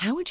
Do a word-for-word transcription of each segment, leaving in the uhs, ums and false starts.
How would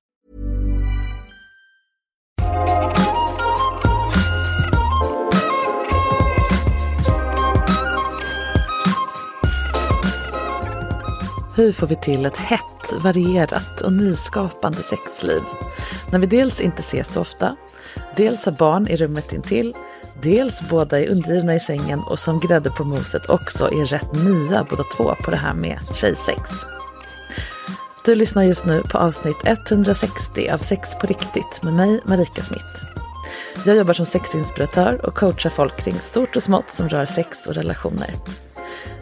Hur får vi till ett hett, varierat och nyskapande sexliv? När vi dels inte ses så ofta, dels har barn i rummet intill, dels båda är undergivna i sängen och som grädde på moset också är rätt nya båda två på det här med tjejsex. Du lyssnar just nu på avsnitt etthundrasextio av Sex på riktigt med mig, Marika Schmidt. Jag jobbar som sexinspiratör och coachar folk kring stort och smått som rör sex och relationer.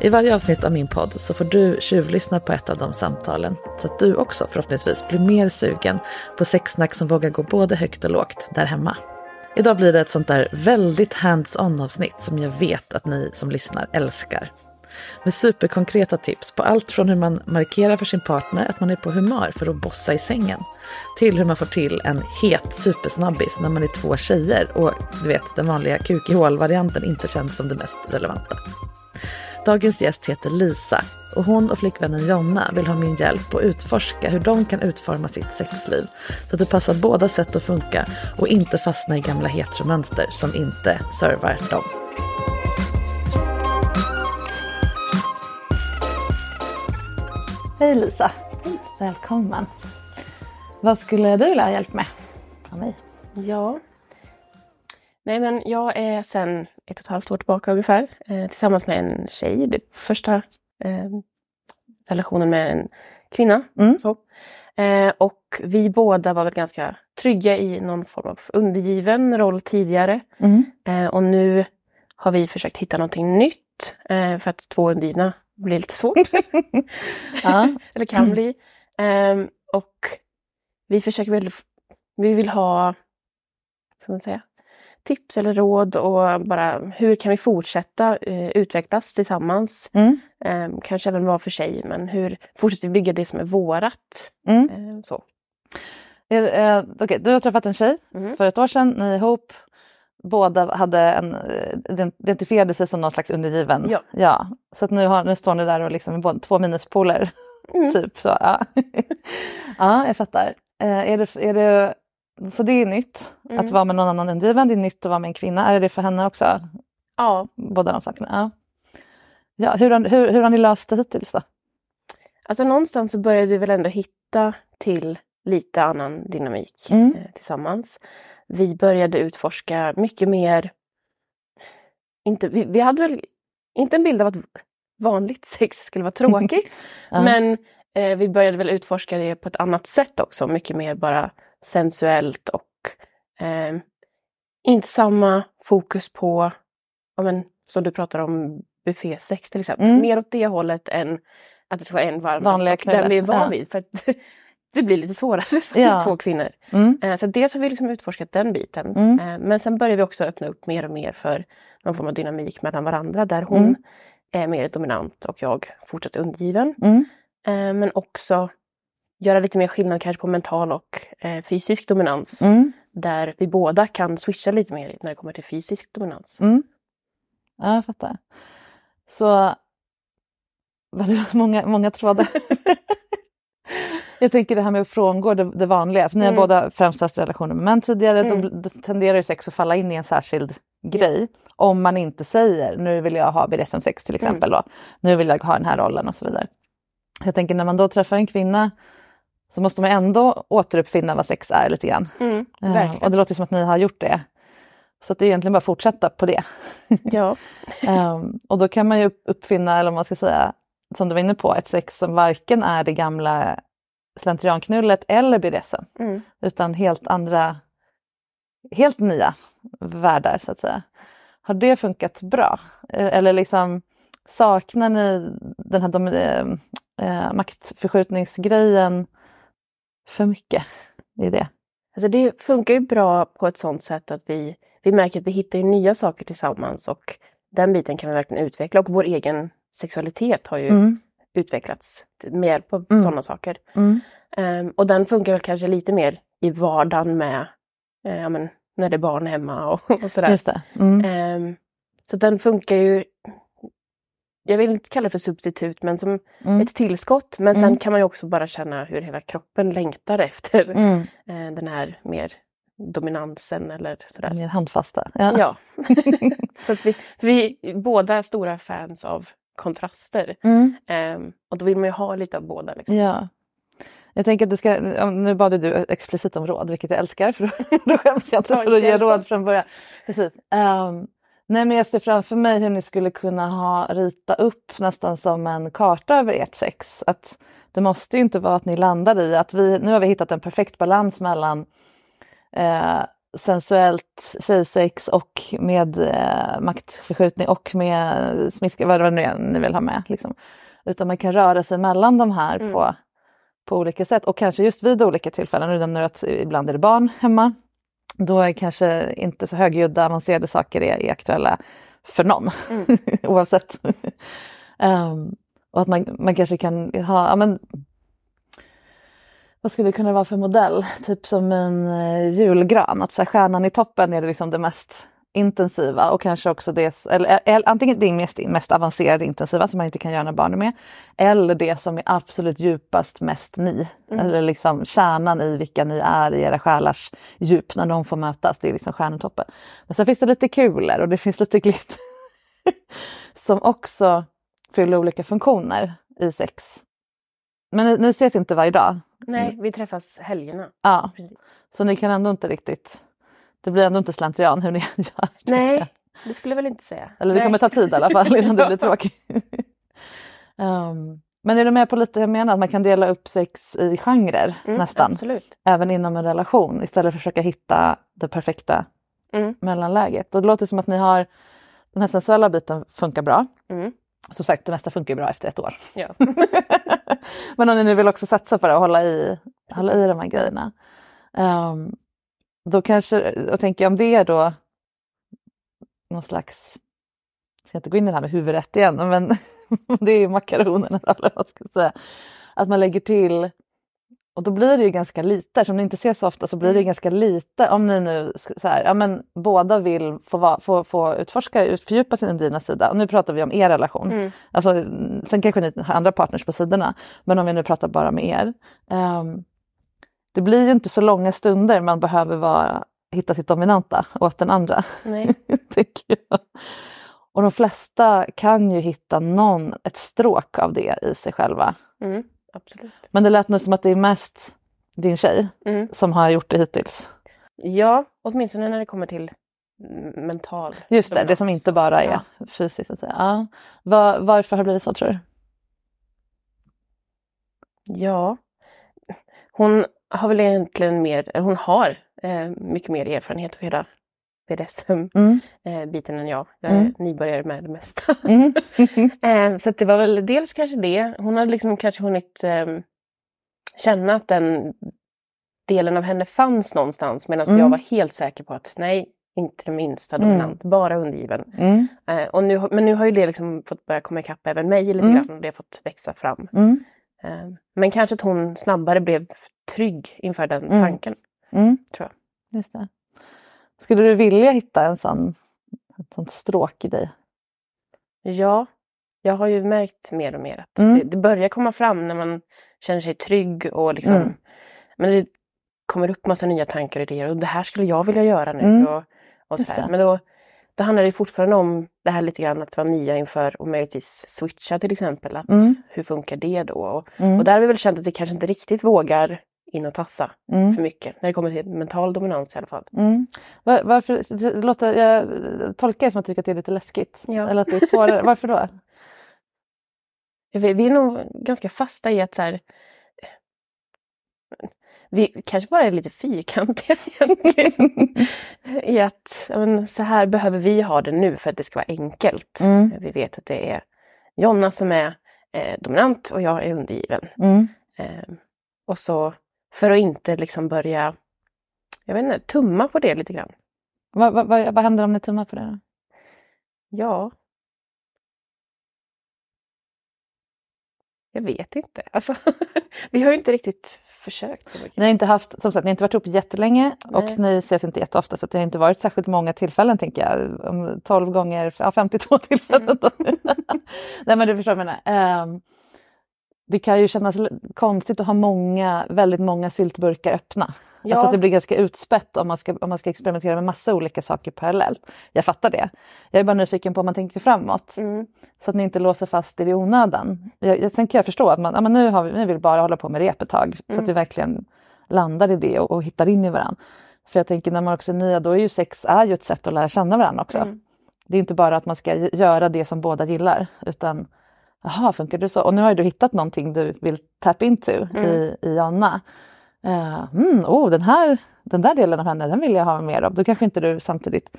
I varje avsnitt av min podd så får du tjuvlyssna på ett av de samtalen så att du också förhoppningsvis blir mer sugen på sexsnack som vågar gå både högt och lågt där hemma. Idag blir det ett sånt där väldigt hands-on avsnitt som jag vet att ni som lyssnar älskar. Med superkonkreta tips på allt från hur man markerar för sin partner att man är på humör för att bossa i sängen till hur man får till en het supersnabbis när man är två tjejer och du vet den vanliga kuk-i-hål-varianten inte känns som det mest relevanta. Dagens gäst heter Lisa och hon och flickvännen Jonna vill ha min hjälp att utforska hur de kan utforma sitt sexliv så att det passar båda sätt att funka och inte fastna i gamla heteromönster som inte servar dem. Hej Lisa, hej. Välkommen. Vad skulle du vilja ha hjälp med? Av mig. Ja. Nej men jag är sedan ett och ett halvt år tillbaka ungefär eh, tillsammans med en tjej. Det första eh, relationen med en kvinna. Mm. Så. Eh, och vi båda var väl ganska trygga i någon form av undergiven roll tidigare. Mm. Eh, och nu har vi försökt hitta någonting nytt eh, för att två undergivna blir lite svårt. Ja. Eller kan bli. Um, och vi försöker väl, vi vill ha, ska man säga, tips eller råd och bara hur kan vi fortsätta uh, utvecklas tillsammans. Mm. Um, kanske även var för sig, men hur fortsätter vi bygga det som är vårat. Mm. Um, så. Uh, uh, Okej, okay. Du har träffat en tjej mm. för ett år sedan, ni är ihop. Båda hade en, identifierade sig som någon slags undergiven. Ja. Ja. Så att nu, har, nu står ni där och liksom båda, två minuspoler. Mm. Typ så. Ja, ja jag fattar. Eh, är det, är det, så det är nytt mm. att vara med någon annan undergiven. Det är nytt att vara med en kvinna. Är det för henne också? Ja. Båda de sakerna. Ja. Ja, hur, hur, hur har ni löst det hittills då? Alltså någonstans så började vi väl ändå hitta till lite annan dynamik mm. eh, tillsammans. Vi började utforska mycket mer, inte, vi, vi hade väl inte en bild av att vanligt sex skulle vara tråkigt, mm. men eh, vi började väl utforska det på ett annat sätt också. Mycket mer bara sensuellt och eh, inte samma fokus på, ja, men, som du pratar om, buffésex till exempel. Mm. Mer åt det hållet än att det ska vara en varm. Vanliga kvällar. Där vi är van ja. vid, för att det blir lite svårare som ja. två kvinnor. Mm. Eh, så dels har vi liksom utforskat den biten. Mm. Eh, men sen börjar vi också öppna upp mer och mer för någon form av dynamik mellan varandra. Där hon mm. är mer dominant och jag fortsatt undergiven. Mm. Eh, men också göra lite mer skillnad kanske på mental och eh, fysisk dominans. Mm. Där vi båda kan switcha lite mer när det kommer till fysisk dominans. Mm. Ja, jag fattar. Så många, många trådar. Jag tänker det här med att frångå det, det vanliga. För ni har mm. båda främst haft relationer med män tidigare. Mm. Då, då tenderar ju sex att falla in i en särskild grej. Mm. Om man inte säger, nu vill jag ha B D S M sex till exempel. Mm. Då. Nu vill jag ha den här rollen och så vidare. Jag tänker när man då träffar en kvinna så måste man ändå återuppfinna vad sex är lite grann. Mm, uh, och det låter som att ni har gjort det. Så att det är egentligen bara att fortsätta på det. Ja. um, och då kan man ju uppfinna, eller om man ska säga, som du var inne på, ett sex som varken är det gamla slentrianknullet eller B D S M. Mm. Utan helt andra, helt nya världar så att säga. Har det funkat bra? Eller liksom, saknar ni den här dom- äh, maktförskjutningsgrejen för mycket i det? Alltså det funkar ju bra på ett sånt sätt att vi, vi märker att vi hittar nya saker tillsammans. Och den biten kan vi verkligen utveckla. Och vår egen sexualitet har ju mm. utvecklats med hjälp av mm. sådana saker. Mm. Um, och den funkar väl kanske lite mer i vardagen med uh, ja, men, när det är barn hemma och, och sådär. Just det. Mm. Um, så den funkar ju, jag vill inte kalla det för substitut, men som mm. ett tillskott. Men sen mm. kan man ju också bara känna hur hela kroppen längtar efter mm. eh, den här mer dominansen eller sådär. Mer handfasta. Ja. ja. Så att vi, för vi är båda stora fans av kontraster. Mm. Eh, och då vill man ju ha lite av båda. Liksom. Ja. Jag tänker att det ska, nu bad du explicit om råd, vilket jag älskar. För då, då skäms jag inte för att ge råd från början. Precis. Um, Nej, men jag ser framför mig hur ni skulle kunna ha rita upp nästan som en karta över ert sex. Att det måste ju inte vara att ni landar i att vi, nu har vi hittat en perfekt balans mellan eh, sensuellt tjejsex och med eh, maktförskjutning och med smiska, vad det nu ni vill ha med. Liksom. Utan man kan röra sig mellan de här mm. på, på olika sätt och kanske just vid olika tillfällen. Nu nämner du att ibland är det barn hemma. Då är kanske inte så högljudda avancerade saker är, är aktuella för någon. Mm. Oavsett. um, och att man, man kanske kan ha, ja, men, vad skulle det kunna vara för modell? Typ som en uh, julgran. Att så här, stjärnan i toppen är det, liksom det mest intensiva. Och kanske också det, eller, eller, antingen det mest, mest avancerade intensiva som man inte kan göra när barn är med. Eller det som är absolut djupast mest ni. Mm. Eller liksom kärnan i vilka ni är i era själars djup när de får mötas. Det är liksom stjärnetoppen. Men sen finns det lite kulor och det finns lite glitter. som också fyller olika funktioner i sex. Men ni, ni ses inte varje dag? Nej, vi träffas helgerna. Ja, precis. Så ni kan ändå inte riktigt... Det blir ändå inte slentrian hur ni gör. Nej, det skulle jag väl inte säga. Eller det kommer ta tid i alla fall innan det blir tråkigt. um, men är du med på lite hur jag menar? Att man kan dela upp sex i genrer mm, nästan. Absolut. Även inom en relation. Istället för att försöka hitta det perfekta mm. mellanläget. Och det låter som att ni har... Den här sensuella biten funkar bra. Mm. Som sagt, det mesta funkar bra efter ett år. Ja. Men om ni nu vill också satsa på det och hålla i, hålla i de här grejerna. Um, Då kanske, och tänker jag om det är då någon slags, jag ska inte gå in i det här med huvudrätt igen, men det är ju makaronerna eller vad ska jag säga. Att man lägger till, och då blir det ju ganska lite, som ni inte ser så ofta så blir det ganska lite. Om ni nu så här, ja men båda vill få, få, få utforska, fördjupa sin undergivna sida. Och nu pratar vi om er relation. Mm. Alltså, sen kanske ni har andra partners på sidorna, men om vi nu pratar bara med er. Um, Det blir ju inte så långa stunder man behöver vara, hitta sitt dominanta åt den andra. Nej. Tycker jag. Och de flesta kan ju hitta någon, ett stråk av det i sig själva. Mm, absolut. Men det lät nog som att det är mest din tjej mm. som har gjort det hittills. Ja, åtminstone när det kommer till mental. Just det, dominans. Det som inte bara är ja. fysiskt. Att säga. Ja. Var, varför har det blivit så tror du? Ja, hon har väl egentligen mer, hon har eh, mycket mer erfarenhet av hela B D S M-biten mm. eh, än jag. Jag är mm. nybörjare med det mesta. Mm. eh, så att det var väl dels kanske det. Hon hade liksom kanske hunnit eh, känna att den delen av henne fanns någonstans. Medan mm. jag var helt säker på att nej, inte det minsta dominant. Mm. Bara undergiven. Mm. Eh, och nu, men nu har ju det liksom fått börja komma ikapp även mig lite mm. grann. Och det har fått växa fram. Mm. Eh, men kanske att hon snabbare blev trygg inför den mm. tanken. Mm. Tror jag. Just det. Skulle du vilja hitta en sån, en sån stråk i dig? Ja, jag har ju märkt mer och mer att mm. det, det börjar komma fram när man känner sig trygg och liksom, mm. men det kommer upp massa nya tankar och idéer och det här skulle jag vilja göra nu mm. och, och så här. Men då, då handlar det fortfarande om det här lite grann att vara nya inför och möjligtvis switcha till exempel. Att, mm. hur funkar det då? Och, mm. och där har vi väl känt att vi kanske inte riktigt vågar in och tassa mm. för mycket. När det kommer till mental dominans i alla fall. Mm. Var, varför, låter, jag tolkar det som att jag tycker att det är lite läskigt. Ja. Eller att det är svårare. Varför då? Vi, vi är nog ganska fasta i att så här, vi kanske bara är lite fyrkantiga egentligen. I att men, så här behöver vi ha det nu för att det ska vara enkelt. Mm. Vi vet att det är Jonna som är eh, dominant och jag är undergiven. Mm. Eh, och så för att inte liksom börja, jag vet inte, tumma på det lite grann. Vad, vad, vad händer om ni tummar på det då? Ja. Jag vet inte. Alltså, vi har ju inte riktigt försökt så mycket. Ni har inte haft, som sagt, ni har inte varit ihop jättelänge. Nej. Och ni ses inte jätteofta. Så det har inte varit särskilt många tillfällen, tänker jag. Om tolv gånger, ja, femtiotvå tillfällen. Mm. Nej, men du förstår vad jag menar. Um, Det kan ju kännas konstigt att ha många, väldigt många syltburkar öppna. Ja. Alltså att det blir ganska utspätt om man ska, om man ska experimentera med massa olika saker parallellt. Jag fattar det. Jag är bara nyfiken på om man tänker framåt. Mm. Så att ni inte låser fast i det onödan. Jag, jag, sen kan jag förstå att man, ja, men nu, har vi, nu vill vi bara hålla på med rep ett tag. Mm. Så att vi verkligen landar i det och, och hittar in i varandra. För jag tänker när man också är nya, då är ju sex är ju ett sätt att lära känna varandra också. Mm. Det är inte bara att man ska göra det som båda gillar, utan... Jaha, funkar du så? Och nu har du hittat någonting du vill tap into mm. i, i Jonna. Uh, mm, oh, den, här, den där delen av henne, den vill jag ha mer av. Då kanske inte du samtidigt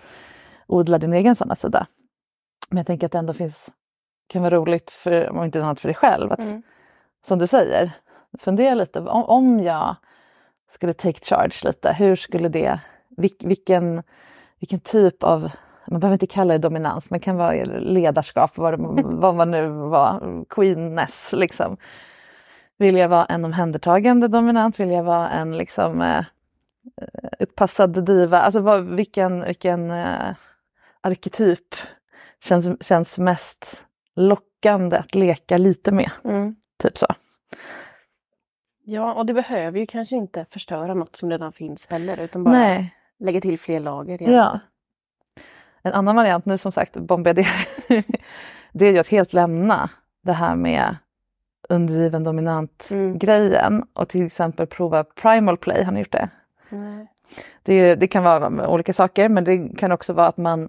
odlar din egen sådana sida. Men jag tänker att det ändå finns, kan vara roligt, för, om inte annat för dig själv. Att, mm. som du säger, fundera lite. Om, om jag skulle take charge lite, hur skulle det, vil, vilken, vilken typ av... Man behöver inte kalla det dominans. Man kan vara ledarskap. Vad, vad man nu var. Queenness liksom. Vill jag vara en omhändertagande dominant? Vill jag vara en liksom eh, upppassad diva? Alltså vad, vilken, vilken eh, arketyp känns, känns mest lockande att leka lite med? Mm. Typ så. Ja, och det behöver ju kanske inte förstöra något som redan finns heller. Utan bara Nej. lägga till fler lager egentligen. Ja. En annan variant nu, som sagt, Bombay, det, det är ju att helt lämna det här med undergiven dominant-grejen. Mm. Och till exempel prova primal play, har ni gjort det? Mm. Det, det kan vara olika saker, men det kan också vara att man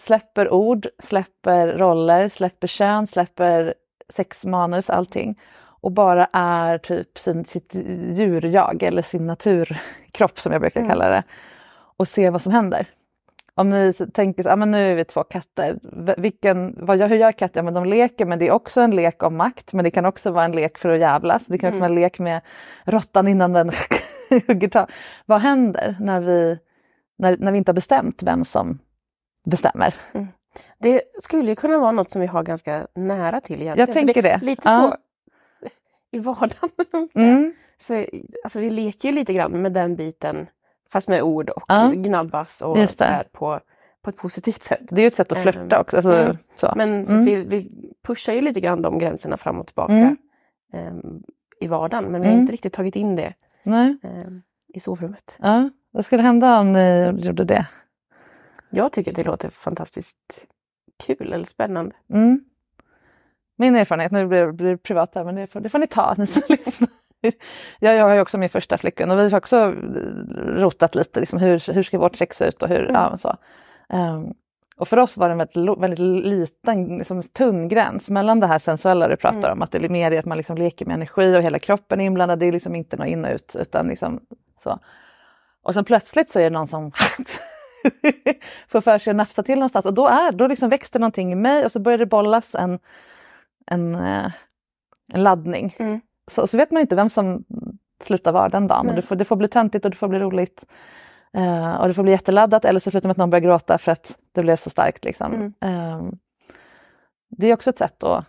släpper ord, släpper roller, släpper kön, släpper sexmanus, allting. Och bara är typ sin, sitt djurjag eller sin naturkropp, som jag brukar mm. kalla det. Och se vad som händer. Om ni tänker så, ah, men nu är vi två katter. Vilken, vad jag, hur gör katter? Ja, men de leker, men det är också en lek om makt. Men det kan också vara en lek för att jävlas. Det kan också mm. vara en lek med råttan innan den hugger tag. Vad händer när vi, när, när vi inte har bestämt vem som bestämmer? Mm. Det skulle ju kunna vara något som vi har ganska nära till egentligen. Jag tänker det, det. Lite ja. så i vardagen. Mm. Så, alltså, vi leker ju lite grann med den biten. Fast med ord och ja. gnabbas och så här på, på ett positivt sätt. Det är ju ett sätt att flirta också. Alltså, mm. så. Men mm. så vi, vi pushar ju lite grann de gränserna fram och tillbaka mm. um, i vardagen. Men vi har mm. inte riktigt tagit in det um, i sovrummet. Ja. Vad skulle hända om ni gjorde det? Jag tycker det låter fantastiskt kul eller spännande. Mm. Min erfarenhet, nu blir det privat här, men det får, det får ni ta, ni som lyssnar. Jag, jag har ju också min första flickvän och vi har också rotat lite liksom, hur, hur ska vårt sex ut och hur, mm. ja, så. Um, Och för oss var det en väldigt, väldigt liten, liksom, tunn gräns mellan det här sensuella du pratar mm. om. Att det är mer i att man liksom leker med energi och hela kroppen är inblandad. Det är liksom inte något in och ut, utan liksom så. Och sen plötsligt så är det någon som får för sig att nafsa till någonstans. Och då, är, då liksom växte någonting i mig och så började det bollas en, en, en laddning. Mm. Så, så vet man inte vem som slutar vara den dagen. Mm. Det, får, det får bli töntigt och det får bli roligt. Uh, och det får bli jätteladdat, eller så slutar med att någon börjar gråta för att det blev så starkt. Liksom. Mm. Um, det är också ett sätt att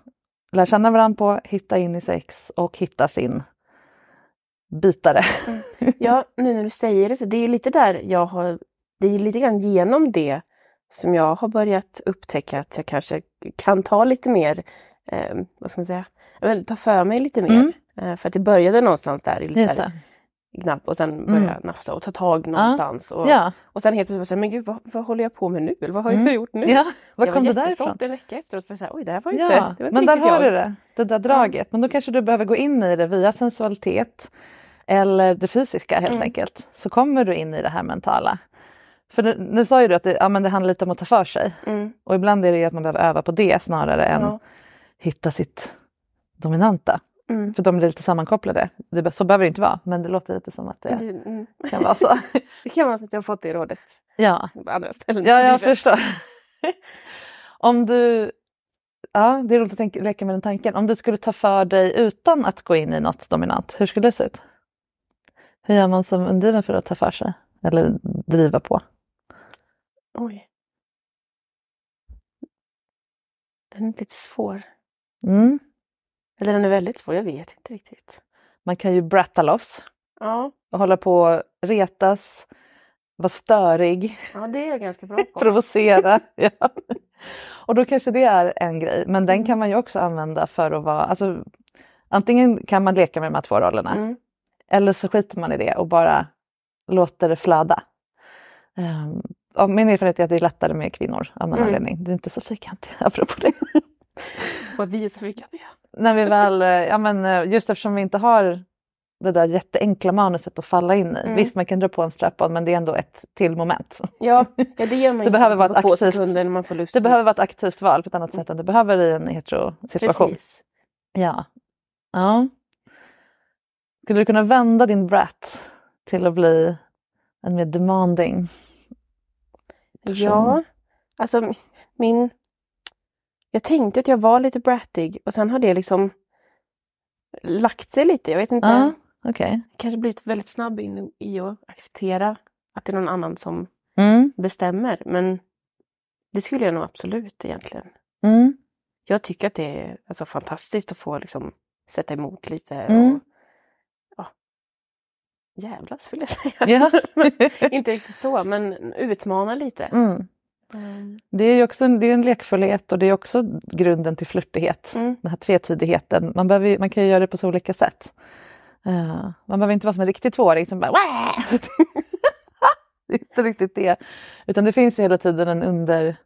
lära känna varandra på, hitta in i sex och hitta sin bitare. Mm. Ja, nu när du säger det så, det är lite där jag har, det är lite grann genom det som jag har börjat upptäcka att jag kanske kan ta lite mer, eh, vad ska man säga, men, ta för mig lite mer. Mm. Eh, för att det började någonstans där i lite gnabb och sen börja mm. nafsa och ta tag någonstans. Ah, och, ja. och sen helt plötsligt var så här, men gud, vad, vad håller jag på med nu? Eller vad har mm. jag gjort nu? Ja, var jag kom var det därifrån? En vecka efteråt för att säga, oj, det här var inte, ja, det var inte men där har jag. Du det, det där draget. Men då kanske du behöver gå in i det via sensualitet eller det fysiska helt mm. enkelt. Så kommer du in i det här mentala. För nu, nu sa ju du att det, ja, men det handlar lite om att ta för sig. Mm. Och ibland är det ju att man behöver öva på det snarare än ja. hitta sitt dominanta. Mm. För de blir lite sammankopplade. Det, så behöver det inte vara. Men det låter lite som att det mm. kan vara så. Det kan vara så att jag har fått det rådet. Ja. På andra ställen. Ja, jag förstår. Om du... Ja, det är roligt att tänka, leka med den tanken. Om du skulle ta för dig utan att gå in i något dominant. Hur skulle det se ut? Hur gör man som undgiven för att ta för sig? Eller driva på? Oj. Den är lite svår. Mm. Eller den är väldigt svår, jag vet inte riktigt. Man kan ju bratta loss. Ja. Och hålla på och retas. Vara störig. Ja, det är jag ganska bra på. Provocera. Ja. Och då kanske det är en grej. Men den kan man ju också använda för att vara... Alltså, antingen kan man leka med de här två rollerna. Mm. Eller så skiter man i det och bara låter det flöda. Um, min erfarenhet är att det är lättare med kvinnor av någon mm. anledning. Det är inte så fyrkantigt, apropå det. Vad vi är så fyrkantiga. När vi väl, ja men just eftersom vi inte har det där jätteenkla manuset att falla in i. Mm. Visst, man kan dra på en strap-on, men det är ändå ett till moment. Ja, ja det gör man ju behöver vara två aktivt, sekunder när man får lust. Det behöver vara ett aktivt val på ett annat sätt än det behöver i en hetero-situation. Precis. Ja. Ja. Skulle du kunna vända din brat till att bli en mer demanding person? Ja, alltså min... Jag tänkte att jag var lite brattig. Och sen har det liksom lagt sig lite. Jag vet inte. Uh, okay. Jag kanske blivit väldigt snabb in i att acceptera att det är någon annan som mm. bestämmer. Men det skulle jag nog absolut egentligen. Mm. Jag tycker att det är alltså, fantastiskt att få liksom, sätta emot lite. Mm. Och, ja, jävlas skulle jag säga. Yeah. Inte riktigt så, men utmana lite. Mm. Mm. Det är ju också en, det är en lekfullhet och det är också grunden till flörtighet. Mm. Den här tvetydigheten. Man, behöver ju, man kan ju göra det på så olika sätt. Uh, man behöver inte vara som en riktig tvååring som bara... Det är inte riktigt det. Utan det finns ju hela tiden en, under,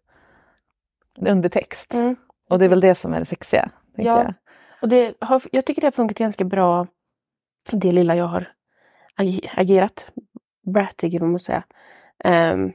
en undertext. Mm. Och det är väl det som är det sexiga. Ja. Jag. Och det har, jag tycker det har funkat ganska bra. Det lilla jag har agerat. Brattig, vad man säger. Um,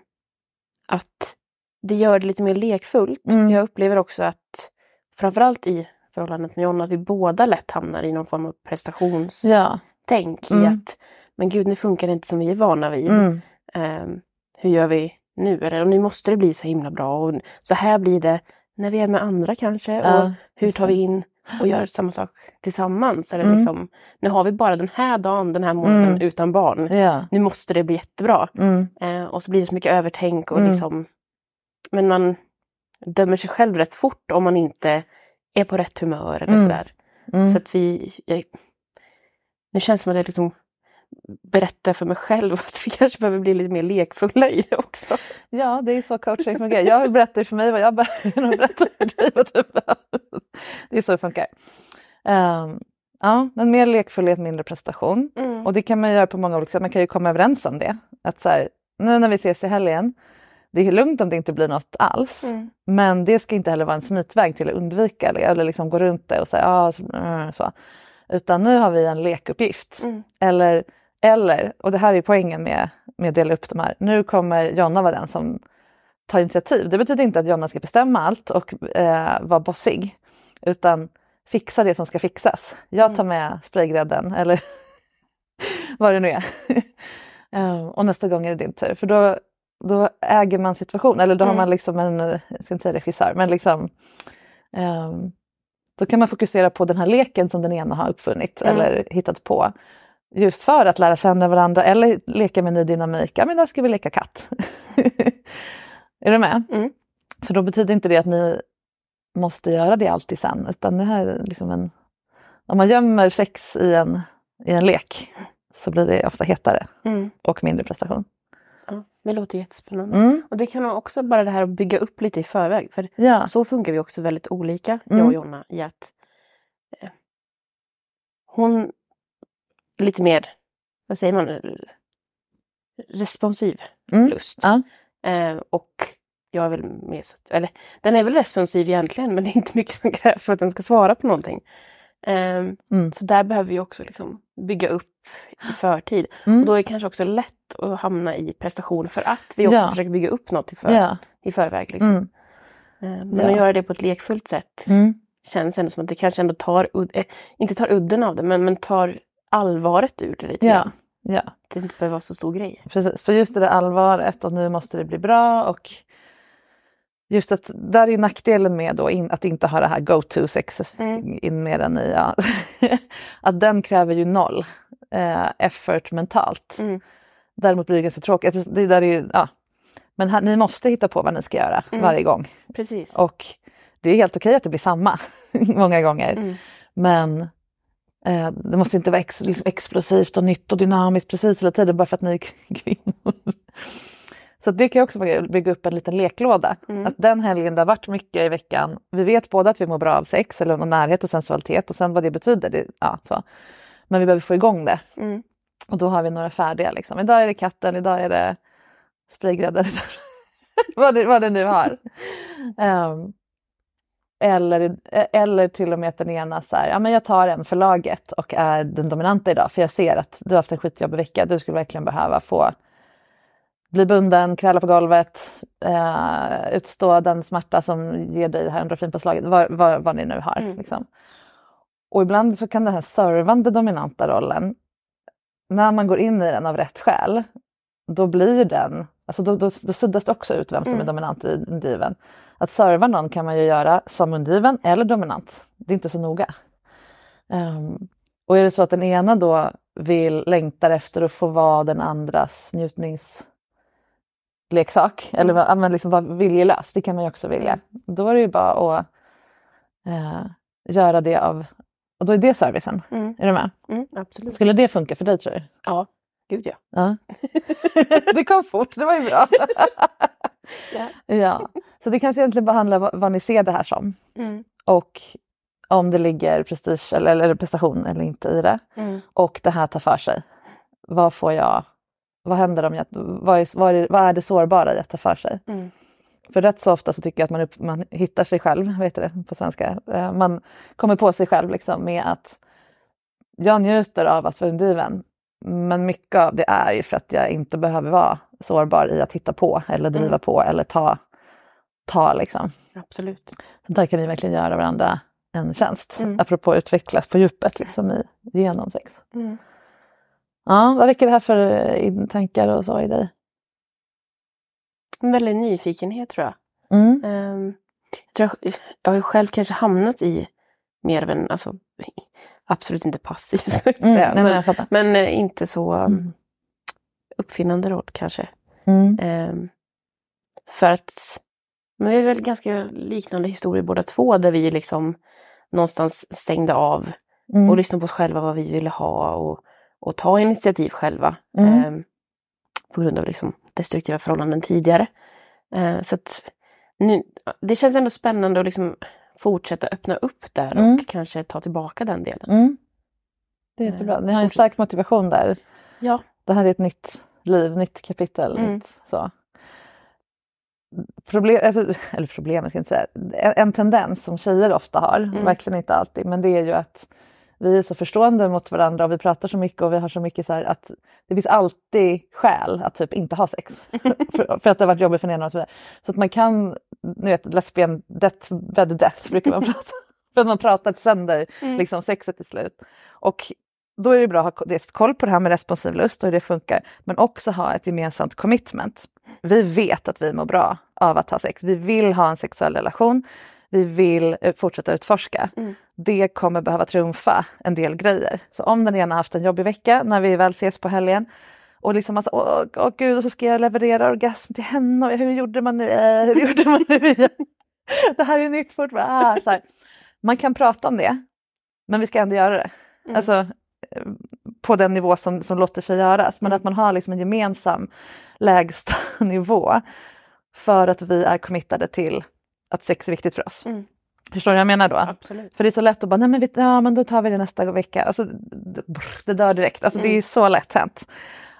att... Det gör det lite mer lekfullt. Mm. Jag upplever också att framförallt i förhållandet med Jonna att vi båda lätt hamnar i någon form av prestationstänk. Ja. Mm. I att, men gud nu funkar det inte som vi är vana vid. Mm. Um, hur gör vi nu? Eller nu måste det bli så himla bra. Och så här blir det när vi är med andra kanske. Ja, och hur tar vi in och gör samma sak tillsammans? Eller mm. liksom, nu har vi bara den här dagen, den här månaden mm. utan barn. Ja. Nu måste det bli jättebra. Mm. Uh, och så blir det så mycket övertänk och mm. liksom... Men man dömer sig själv rätt fort om man inte är på rätt humör eller mm. sådär. Mm. Så att vi... Jag, nu känns det som att jag liksom berättar för mig själv att vi kanske behöver bli lite mer lekfulla i det också. Ja, det är så coaching fungerar. Jag berättar för mig vad jag behöver och berättar för dig vad du behöver. Det är så det funkar. Um, ja, men mer lekfullhet, mindre prestation. Mm. Och det kan man göra på många olika sätt. Man kan ju komma överens om det. Att så här, nu när vi ses i helgen... Det är lugnt om det inte blir något alls. Mm. Men det ska inte heller vara en smitväg till att undvika. Eller liksom gå runt det och säga ah, så, mm, så. Utan nu har vi en lekuppgift. Mm. Eller, eller, och det här är poängen med, med att dela upp de här. Nu kommer Jonna vara den som ta initiativ. Det betyder inte att Jonna ska bestämma allt och eh, vara bossig. Utan fixa det som ska fixas. Jag tar med spraygrädden eller vad det nu är. um, och nästa gång är det din tur. För då, då äger man situationen. Eller då mm. har man liksom en, jag ska inte säga regissör. Men liksom, um, då kan man fokusera på den här leken som den ena har uppfunnit. Mm. Eller hittat på. Just för att lära känna varandra. Eller leka med ny dynamik. Ja, men då ska vi leka katt. Är du med? Mm. För då betyder inte det att ni måste göra det alltid sen. Utan det här är liksom en... Om man gömmer sex i en, i en lek så blir det ofta hetare. Mm. Och mindre prestation. Ja, det låter jättespännande. Mm. Och det kan också bara det här att bygga upp lite i förväg. För ja. Så funkar vi också väldigt olika, mm. jag och Jonna. I att eh, hon lite mer, vad säger man, responsiv mm. lust. Ja. Eh, och jag är väl mer så, eller den är väl responsiv egentligen, men det är inte mycket som krävs för att den ska svara på någonting. Um, mm. Så där behöver vi också liksom bygga upp i förtid. Mm. Och då är det kanske också lätt att hamna i prestation för att vi också ja. försöker bygga upp något i, för, ja. i förväg. Liksom. Mm. Um, men ja. att göra det på ett lekfullt sätt mm. känns ändå som att det kanske ändå tar, äh, inte tar udden av det, men, men tar allvaret ur det lite ja. grann. Ja. Det inte behöver vara så stor grej. Precis, för just det där allvaret och nu måste det bli bra och... Just att där är nackdelen med då in, att inte ha det här go-to-sex mm. in med den i. Ja. Att den kräver ju noll eh, effort mentalt. Mm. Däremot blir det så tråkigt. Det där är ju, ja. Men här, ni måste hitta på vad ni ska göra mm. varje gång. Precis. Och det är helt okej att det blir samma många gånger. Mm. Men eh, det måste inte vara ex, liksom explosivt och nytt och dynamiskt precis hela tiden bara för att ni är kvinnor. Så det kan jag också bygga upp en liten leklåda. Mm. Att den helgen där varit mycket i veckan. Vi vet båda att vi mår bra av sex. Eller någon närhet och sensualitet. Och sen vad det betyder. Det, ja, så. Men vi behöver få igång det. Mm. Och då har vi några färdiga. Liksom. Idag är det katten. Idag är det spraygrädden. vad, det, vad det nu har. um, eller, eller till och med att den ena så här. Ja, men jag tar en för laget. Och är den dominanta idag. För jag ser att du har haft en skitjobbig vecka. Du skulle verkligen behöva få... Bli bunden, krälla på golvet, eh, utstå den smärta som ger dig här endorfinpåslaget, vad, vad, vad ni nu har. Mm. Liksom. Och ibland så kan den här servande dominanta rollen, när man går in i den av rätt skäl, då blir den, alltså då, då, då suddas det också ut vem som mm. är dominant och undergiven. Att serva någon kan man ju göra som undergiven eller dominant, det är inte så noga. Um, och är det så att den ena då vill längtar efter att få vara den andras njutnings... leksak, mm. eller använd liksom vara viljelös, det kan man ju också vilja. Då är det ju bara att eh, göra det av, och då är det servicen, mm. är du med? Mm, absolut. Skulle det funka för dig tror du? Ja, gud ja. ja. Det kom fort, det var ju bra. ja. ja. Så det kanske egentligen bara handlar vad, vad ni ser det här som. Mm. Och om det ligger prestige eller, eller prestation eller inte i det. Mm. Och det här tar för sig. Vad får jag Vad händer om jag, vad är, vad är, vad är det sårbara i att ta för sig? Mm. För rätt så ofta så tycker jag att man, upp, man hittar sig själv, vet du det på svenska? Man kommer på sig själv liksom med att jag njuter av att vara undergiven. Men mycket av det är ju för att jag inte behöver vara sårbar i att hitta på eller driva mm. på eller ta, ta liksom. Absolut. Så där kan ni verkligen göra varandra en tjänst. Mm. Apropå utvecklas på djupet liksom i, genom sex. Mm. Ja, vad väcker det här för tankar och så i dig? En väldigt nyfikenhet tror jag. Mm. Um, jag, tror jag, jag har ju själv kanske hamnat i mer av en, alltså, absolut inte passiv, ska jag mm. säga. Nej, men, jag fattar. men uh, inte så um, mm. uppfinnande roll kanske. Mm. Um, för att, men vi är väl ganska liknande historier båda två, där vi liksom någonstans stängde av mm. och lyssnade på oss själva vad vi ville ha och Och ta initiativ själva. Mm. Eh, på grund av liksom destruktiva förhållanden tidigare. Eh, så att nu, det känns ändå spännande att liksom fortsätta öppna upp där. Och mm. kanske ta tillbaka den delen. Mm. Det är jättebra. Eh, Ni har en stark motivation där. Ja. Det här är ett nytt liv, nytt kapitel. Mm. Nytt, så. Problem, eller, eller problem, ska jag inte säga. En, en tendens som tjejer ofta har. Mm. Verkligen inte alltid. Men det är ju att vi är så förstående mot varandra och vi pratar så mycket och vi har så mycket så här att det finns alltid skäl att typ inte ha sex för, för att det har varit jobbigt för den ena och så vidare. Så att man kan, ni vet, lesbian death bed death brukar man prata för att man pratar sönder mm. liksom sexet till slut. Och då är det bra att ha dels koll på det här med responsiv lust och hur det funkar, men också ha ett gemensamt commitment. Vi vet att vi mår bra av att ha sex. Vi vill ha en sexuell relation. Vi vill fortsätta utforska. Mm. Det kommer behöva triumfa en del grejer. Så om den ena har haft en jobbig vecka när vi väl ses på helgen och liksom massa, åh, åh gud, och så ska jag leverera orgasm till henne och hur gjorde man nu? Äh, hur gjorde man nu igen? Det här är nytt fortfarande. Ah, man kan prata om det, men vi ska ändå göra det. Mm. Alltså på den nivå som, som låter sig göras. Men mm. att man har liksom en gemensam lägsta nivå för att vi är committade till att sex är viktigt för oss. Mm. Förstår du vad jag menar då? Absolut. För det är så lätt att bara, nej men, vi, ja, men då tar vi det nästa vecka. Alltså, det dör direkt. Alltså, mm. det är så lätt hänt.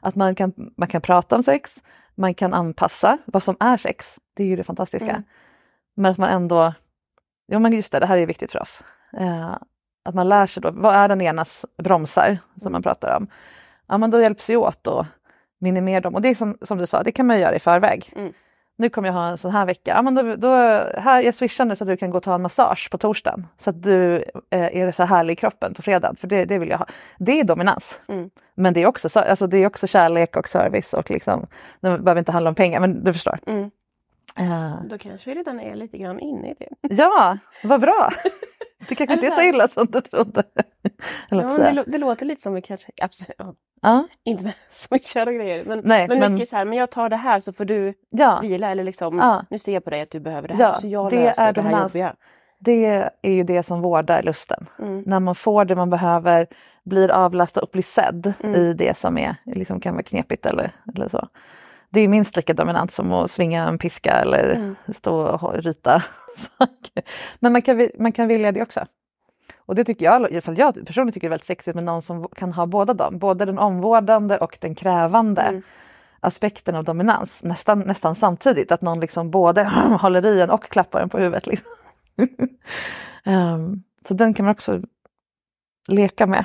Att man kan, man kan prata om sex. Man kan anpassa vad som är sex. Det är ju det fantastiska. Mm. Men att man ändå, ja men just det, det här är viktigt för oss. Uh, att man lär sig då, vad är den enas bromsar som man pratar om? Ja men då hjälps vi åt att minimera dem. Och det är som, som du sa, det kan man göra i förväg. Mm. Nu kommer jag ha en sån här vecka. Ja, men då, då, här, jag swishar nu så att du kan gå och ta en massage på torsdagen. Så att du eh, är så härlig i kroppen på fredagen. För det, det vill jag ha. Det är dominans. Mm. Men det är, också, alltså, det är också kärlek och service. Och liksom, det behöver inte handla om pengar. Men du förstår. Mm. Uh. Då kanske vi redan är lite grann inne i det. Ja, vad bra. Det kanske inte är så illa som du trodde. Eller ja, men det, det låter lite som vi kanske... Absolut. Uh. Inte med så mycket kär och grejer. Men, nej, men mycket men... så här, men jag tar det här så får du ja. vila. Eller liksom, uh. nu ser jag på dig att du behöver det här. Ja, så jag det löser är det här jobbiga. Det är ju det som vårdar lusten. Mm. När man får det man behöver, blir avlastad och blir sedd mm. i det som är, liksom, kan vara knepigt eller, eller så. Det är minst lika dominant som att svinga en piska eller mm. stå och rita saker. Men man kan, man kan vilja det också. Och det tycker jag, i alla fall jag personligen tycker det är väldigt sexigt med någon som kan ha båda dem. Både den omvårdande och den krävande mm. aspekten av dominans. Nästan, nästan samtidigt. Att någon liksom både håller i en och klappar en på huvudet. Liksom. um, så den kan man också leka med.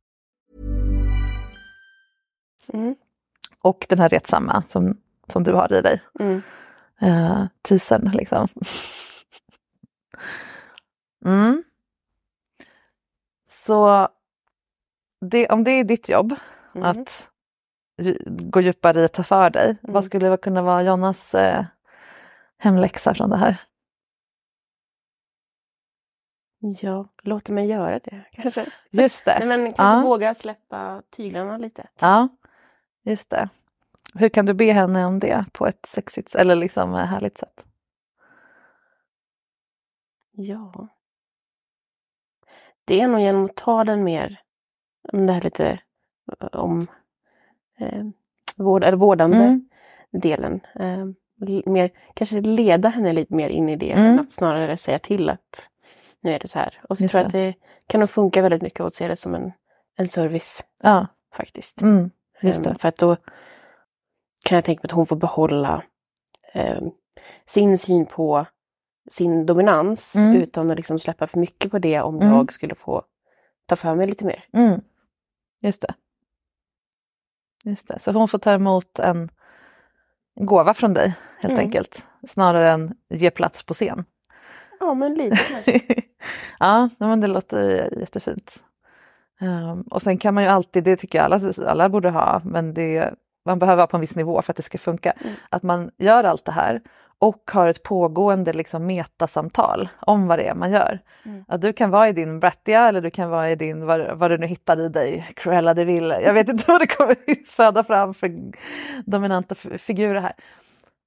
Mm. Och den här retsamma som, som du har i dig. Mm. Uh, tisen liksom. Mm. Så det, om det är ditt jobb mm. att gå djupare i att ta för dig. Mm. Vad skulle det kunna vara Jonnas eh, hemläxa från det här? Ja, låt mig göra det kanske. Just det. Nej, men kanske ja. våga släppa tyglarna lite. Ja, just det. Hur kan du be henne om det på ett sexigt eller liksom härligt sätt? Ja. Det är nog genom att ta den mer, det här lite om eh, vård, eller vårdande mm. delen. Eh, mer, kanske leda henne lite mer in i det. Mm. Än att snarare säga till att nu är det så här. Och så just tror jag att det kan nog funka väldigt mycket att se det som en, en service. Ja. Faktiskt. Mm. Just det. Eh, för att då kan jag tänka mig att hon får behålla eh, sin syn på sin dominans mm. utan att liksom släppa för mycket på det om mm. jag skulle få ta för mig lite mer. Mm. Just det. Just det. Så hon får ta emot en gåva från dig helt mm. enkelt. Snarare än ge plats på scen. Ja, men lite. Ja, men det låter jättefint. Um, och sen kan man ju alltid, det tycker jag alla, alla borde ha, men det, man behöver vara på en viss nivå för att det ska funka. Mm. Att man gör allt det här. Och har ett pågående liksom metasamtal om vad det är man gör. Mm. Att du kan vara i din brattia eller du kan vara i din, vad, vad du nu hittar i dig, Cruella de Vil. Jag vet inte vad det kommer föda fram för dominanta figurer här.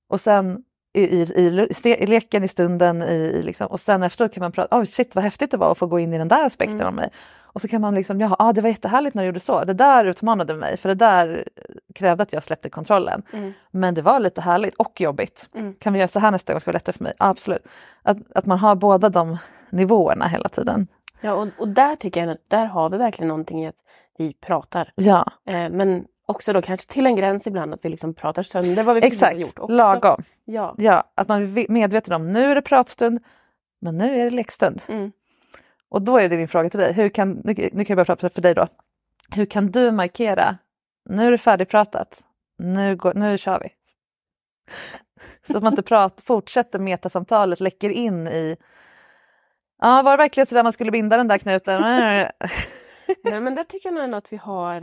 Och sen i, i, i, i leken, i stunden, i, i liksom, och sen efteråt kan man prata, oh shit vad häftigt det var att få gå in i den där aspekten mm. av mig. Och så kan man liksom, ja ah, det var jättehärligt när du gjorde så. Det där utmanade mig för det där krävde att jag släppte kontrollen. Mm. Men det var lite härligt och jobbigt. Mm. Kan vi göra så här nästa gång ska det vara lättare för mig? Ah, absolut. Att, att man har båda de nivåerna hela tiden. Ja och, och där tycker jag att där har vi verkligen någonting i att vi pratar. Ja. Eh, men också då kanske till en gräns ibland att vi liksom pratar sönder vad vi precis har gjort också. Exakt, lagom. Ja. Ja, att man är medveten om nu är det pratstund men nu är det lekstund. Mm. Och då är det min fråga till dig. Hur kan, nu, nu kan jag bara prata för dig då. Hur kan du markera? Nu är det färdigpratat. Nu, går, nu kör vi. Så att man inte prat, fortsätter metasamtalet. Läcker in i. Ja, var det verkligen sådär man skulle binda den där knuten? Nej, men det tycker jag nog att vi har.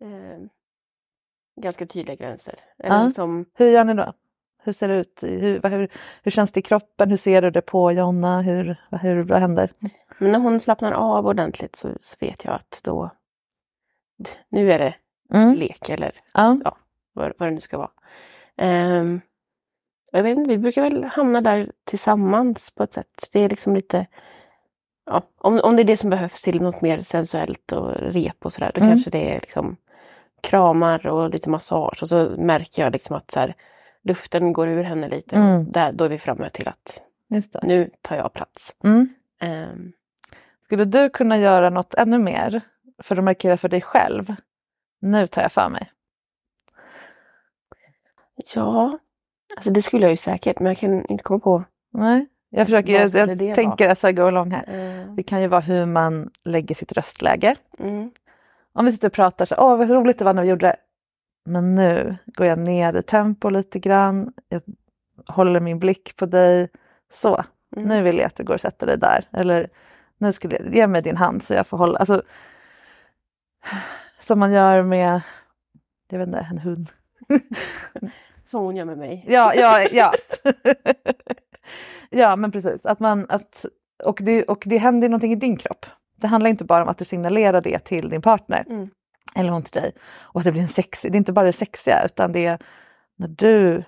Eh, ganska tydliga gränser. Eller ja. Liksom... Hur gör ni då? Hur ser det ut? Hur, hur, hur känns det i kroppen? Hur ser du det på Jonna? Hur, hur, vad händer? Men när hon slappnar av ordentligt så, så vet jag att då nu är det mm. lek eller ja. Ja, vad, vad det nu ska vara. Um, jag vet inte, vi brukar väl hamna där tillsammans på ett sätt. Det är liksom lite ja, om, om det är det som behövs till något mer sensuellt och rep och sådär. Då mm. kanske det är liksom kramar och lite massage. Och så märker jag liksom att så här, luften går ur henne lite. Mm. Där, då är vi framme till att nu tar jag plats. Mm. Um. Skulle du kunna göra något ännu mer för att markera för dig själv? Nu tar jag för mig. Ja, alltså det skulle jag ju säkert. Men jag kan inte komma på. Nej, jag, försöker, jag, jag, jag tänker att jag går along här. Mm. Det kan ju vara hur man lägger sitt röstläge. Mm. Om vi sitter och pratar så, åh vad roligt det var när vi gjorde det. Men nu går jag ner i tempo lite grann. Jag håller min blick på dig. Så, mm. nu vill jag att du går och sätter dig där. Eller nu skulle jag ge mig din hand så jag får hålla. Alltså, som man gör med, jag vet inte, en hund. Som hon gör med mig. Ja, ja, ja. Ja, men precis. Att man, att, och, det, och det händer någonting i din kropp. Det handlar inte bara om att du signalerar det till din partner. Mm. Eller hon till dig. Och att det blir en sexig. Det är inte bara det sexiga utan det är när du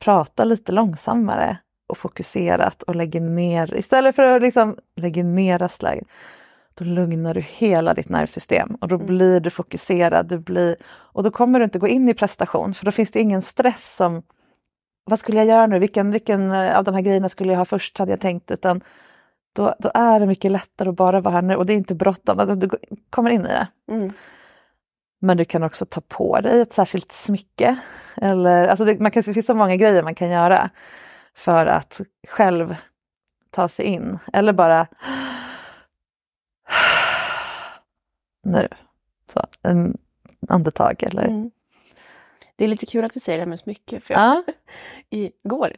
prata lite långsammare och fokuserat och lägger ner, istället för att liksom lägga ner röstläget, då lugnar du hela ditt nervsystem och då blir du fokuserad, du blir, och då kommer du inte gå in i prestation, för då finns det ingen stress som, vad skulle jag göra nu, vilken, vilken av de här grejerna skulle jag ha först, hade jag tänkt, utan då, då är det mycket lättare att bara vara här nu, och det är inte bråttom, alltså, du kommer in i det. Mm. Men du kan också ta på dig ett särskilt smycke. Eller, alltså det, man kan, det finns så många grejer man kan göra för att själv ta sig in. Eller bara nu. Så, en andetag. Eller? Mm. Det är lite kul att du säger det här med smycke. För jag, ja. Igår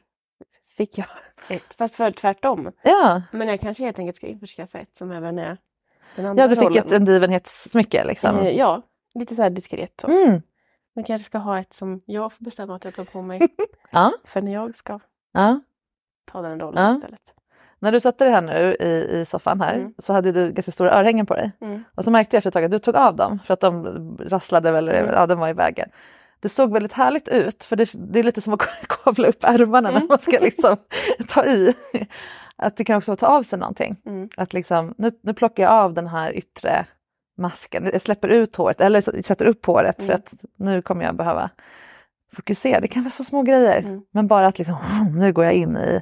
fick jag ett, fast för tvärtom. Ja. Men jag kanske helt enkelt ska införskaffa ett som även är den andra. Ja, du fick rollen. Ett undergivenhetssmycke liksom. E, ja. Lite så här diskret. Mm. Men kanske ska ha ett som jag får bestämma att jag tar på mig. Ja. För när jag ska ja. ta den rollen ja. istället. När du satte dig här nu i, i soffan här. Mm. Så hade du ganska stora örhängen på dig. Mm. Och så märkte jag efter ett tag att du tog av dem. För att de rasslade väl. Mm. Ja, den var i vägen. Det såg väldigt härligt ut. För det, det är lite som att kavla upp ärmarna. Mm. När man ska liksom ta i. Att det kan också ta av sig någonting. Mm. Att liksom, nu, nu plockar jag av den här yttre masken, jag släpper ut håret eller så, sätter upp håret. Mm. För att nu kommer jag behöva fokusera, det kan vara så små grejer. Mm. Men bara att liksom, nu går jag in i,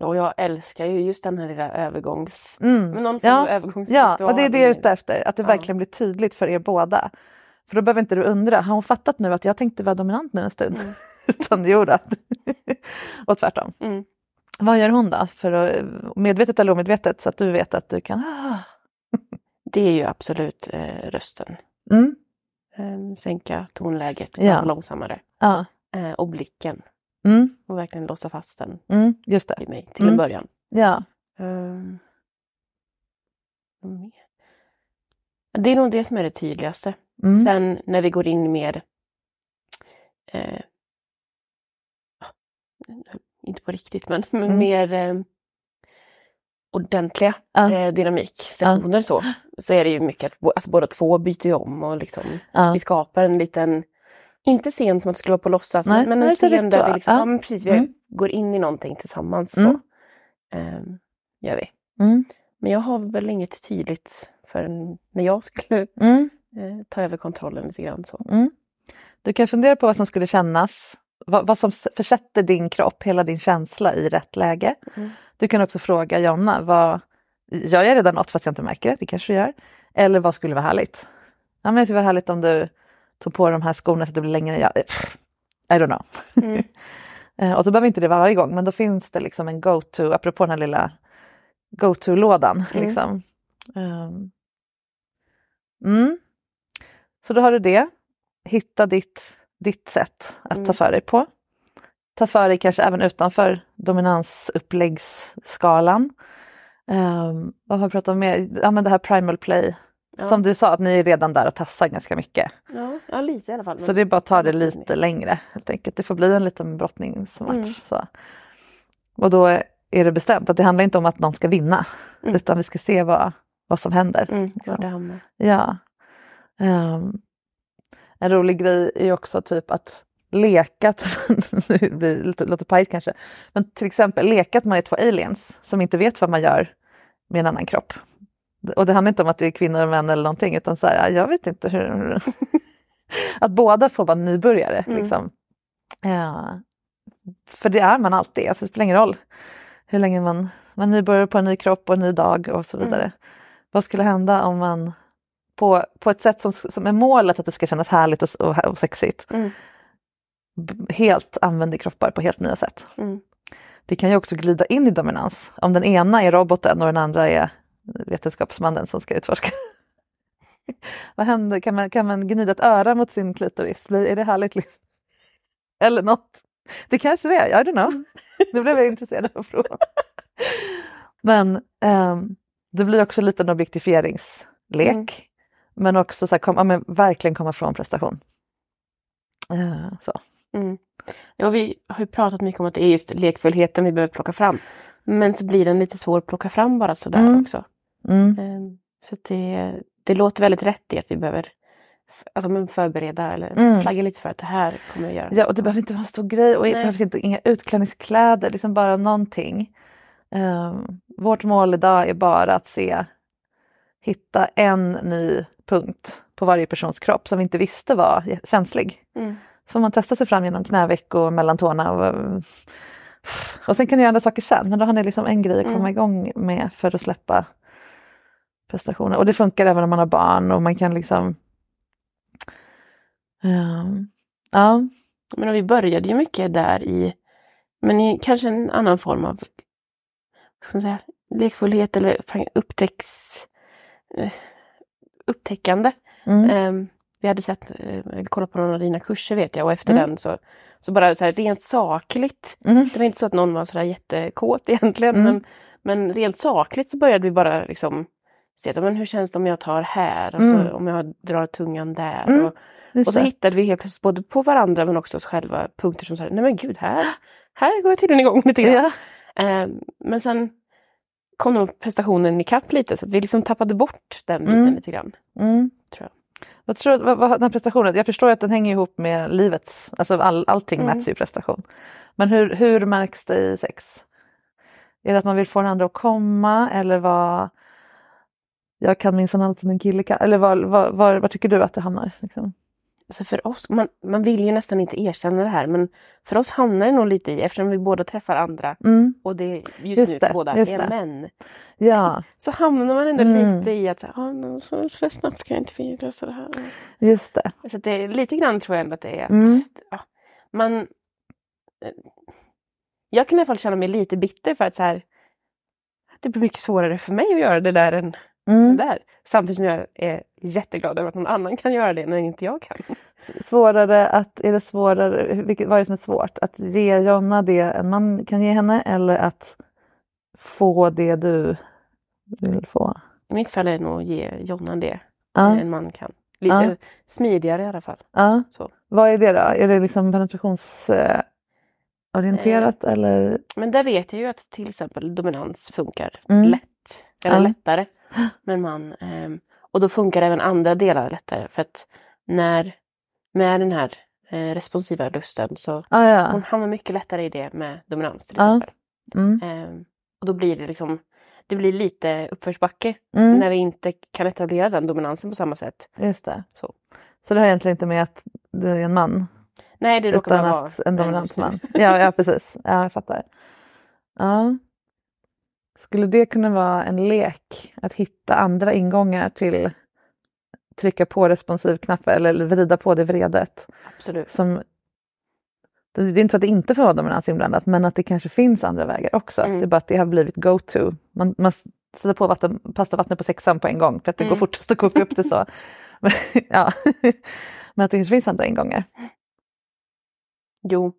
och jag älskar ju just den här lilla övergångs mm. men någon ja. övergångs ja och det är det ute efter, att det ja. verkligen blir tydligt för er båda, för då behöver inte du undra, har hon fattat nu att jag tänkte vara dominant nu en stund? Mm. Utan det gjorde att och tvärtom. Mm. Vad gör hon då för att, medvetet eller omedvetet, så att du vet att du kan det är ju absolut eh, rösten. Mm. Eh, sänka tonläget, ja. långsammare. Ja. Eh, och blicken. Mm. Och verkligen låsa fast den mm. Just det. i mig till mm. en början. Ja. Um. Det är nog det som är det tydligaste. Mm. Sen när vi går in mer, eh, inte på riktigt, men, men mm. mer eh, ordentliga ja. eh, dynamik sektioner ja. så så är det ju mycket att alltså, båda två byter ju om och liksom ja. vi skapar en liten, inte scen som att det skulle vara på låtsas, Nej, men en scen där vi liksom, ja. Ja, precis, vi mm. går in i någonting tillsammans mm. så eh, gör vi. Mm. Men jag har väl inget tydligt för när jag skulle mm. eh, ta över kontrollen lite grann så. Mm. Du kan fundera på vad som skulle kännas, vad, vad som försätter din kropp, hela din känsla i rätt läge. Mm. Du kan också fråga Jonna, vad, gör jag redan något fast jag inte märker det? Det kanske du gör. Eller vad skulle vara härligt? Ja, men det skulle vara härligt om du tog på de här skorna så att du blir längre än jag. I don't know. Mm. Och då behöver inte det vara varje gång. Men då finns det liksom en go-to, apropå den här lilla go-to-lådan. Mm. Liksom. Um. Mm. Så då har du det. Hitta ditt, ditt sätt att mm. ta för dig på. Ta för dig kanske även utanför dominansuppläggsskalan. Um, vad har vi pratat om mer? Ja, men det här primal play. Ja. Som du sa, att ni är redan där och tassar ganska mycket. Ja, ja lite i alla fall. Så det är bara att ta det lite, lite längre helt enkelt. Det får bli en liten brottningsmatch. Mm. Så. Och då är det bestämt att det handlar inte om att någon ska vinna. Mm. Utan vi ska se vad, vad som händer. Mm, liksom. det ja. Um, en rolig grej är också typ att lekat, det blir lite, lite pajigt kanske, men till exempel lekat man är två aliens som inte vet vad man gör med en annan kropp, och det handlar inte om att det är kvinnor och män eller någonting, utan så här, jag vet inte hur att båda får vara nybörjare mm. liksom. Ja. För det är man alltid, alltså, det spelar ingen roll hur länge man, man nybörjar på en ny kropp och en ny dag och så vidare. Mm. Vad skulle hända om man på, på ett sätt som, som är målet att det ska kännas härligt och, och, och sexigt mm. helt använder kroppar på helt nya sätt. Mm. Det kan ju också glida in i dominans. Om den ena är roboten och den andra är vetenskapsmannen som ska utforska. Vad händer? Kan man, kan man gnida ett öra mot sin klitoris? Blir, är det härligt? Eller något. Det kanske det är. I don't know. Nu blev jag intresserad av att fråga. Men um, det blir också lite en objektifieringslek. Mm. Men också så här, kom, ja, men verkligen komma från prestation. Uh, så. Mm. Ja, vi har ju pratat mycket om att det är just lekfullheten vi behöver plocka fram. Men så blir den lite svår att plocka fram bara sådär mm. också. Mm. Um, så att det, det låter väldigt rätt i att vi behöver alltså, men förbereda eller mm. flagga lite för att det här kommer jag göra. Ja, och det behöver inte vara en stor grej och det behövs inte inga utklädningskläder, liksom bara någonting. Um, vårt mål idag är bara att se, hitta en ny punkt på varje persons kropp som vi inte visste var känslig. Mm. Så får man testa sig fram genom knäveck och mellan tårna. Och, och sen kan ni göra andra saker sen. Men då har ni liksom en grej att komma mm. igång med för att släppa prestationer. Och det funkar även om man har barn. Och man kan liksom... Um, ja. Men vi började ju mycket där i... Men i kanske en annan form av... Ska man säga, lekfullhet eller upptäcks... upptäckande. Mm. Um, vi hade sett, eh, kollat på någon av dina kurser vet jag, och efter mm. den så, så bara så här rent sakligt. Mm. Det var inte så att någon var sådär jättekåt egentligen, mm. men, men rent sakligt så började vi bara liksom se, men hur känns det om jag tar här och mm. så, om jag drar tungan där mm. och, och så hittade vi helt plötsligt både på varandra men också oss själva punkter som såhär, nej men gud här, här går jag tydligen igång lite grann. Ja. Um, men sen kom nog prestationen i kapp lite så att vi liksom tappade bort den biten mm. lite grann. Mm. Tror jag. Jag tror, vad, vad, den här prestationen, jag förstår att den hänger ihop med livets, alltså all, allting mm. mäts ju prestation. Men hur, hur märks det i sex? Är det att man vill få den andra att komma eller vad, jag kan minsann allt som en kille kan, eller vad, vad, vad, vad tycker du att det hamnar liksom? Alltså för oss, man, man vill ju nästan inte erkänna det här, men för oss hamnar det nog lite i, eftersom vi båda träffar andra mm. och det just, just nu det, båda just är män. Ja. Så hamnar man ändå mm. lite i att ah, no, så, så snabbt kan jag inte vi lösa det här. Just det. Så att det är lite grann tror jag ändå att det är. Att, mm. ja, man, jag kan i alla fall känna mig lite bitter för att, så här, att det blir mycket svårare för mig att göra det där än Mm. där. Samtidigt som jag är jätteglad över att någon annan kan göra det när inte jag kan. Svårare att, är det svårare, vilket, vad är det som är svårt? Att ge Jonna det en man kan ge henne eller att få det du vill få? I mitt fall är det nog att ge Jonna det ja. En man kan. Lite ja. Smidigare i alla fall. Ja. Så. Vad är det då? Är det liksom penetrationsorienterat? Eh, eller? Men där vet jag ju att till exempel dominans funkar mm. lätt. Eller ja. Lättare. Men man, eh, och då funkar även andra delar lättare för att när med den här eh, responsiva lusten så ah, ja. Hon hamnar mycket lättare i det med dominans till exempel. Ah. Mm. Eh, och då blir det liksom det blir lite uppförsbacke mm. när vi inte kan etablera den dominansen på samma sätt. Just det. Så, så det har egentligen inte med att det är en man. Nej, det råkar vara att en dominansman. ja, ja, precis. Ja, jag fattar. Ja. Skulle det kunna vara en lek att hitta andra ingångar till trycka på responsiv knapp eller vrida på det vredet? Absolut. Som, det är inte så att det inte får vara dominans inblandat, men att det kanske finns andra vägar också. Mm. Det är bara att det har blivit go-to. Man, man sätter på vatten, pasta vattnet på sexan på en gång för att det mm. går fortast att koka upp det så. men, ja. men att det kanske finns andra ingångar. Jo.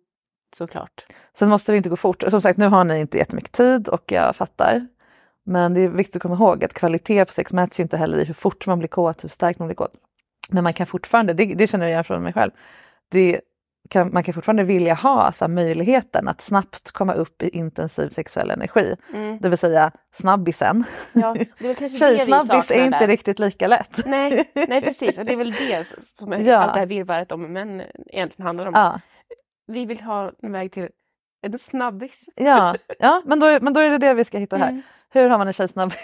Såklart. Sen måste det inte gå fort. Som sagt, nu har ni inte jättemycket tid och jag fattar. Men det är viktigt att komma ihåg att kvalitet på sex mäts ju inte heller i hur fort man blir kåt, hur starkt man blir kåt. Men man kan fortfarande, det, det känner jag igen från mig själv, det kan, man kan fortfarande vilja ha så här, möjligheten att snabbt komma upp i intensiv sexuell energi. Mm. Det vill säga snabbisen. Ja, det är kanske tjejsnabbis är inte där. Riktigt lika lätt. Nej, nej precis. Och det är väl det som ja. Allt det här virrvarret om män egentligen handlar om. Ja. Vi vill ha en väg till en snabbis. Ja, ja men, då, men då är det det vi ska hitta här. Mm. Hur har man en tjejsnabbis?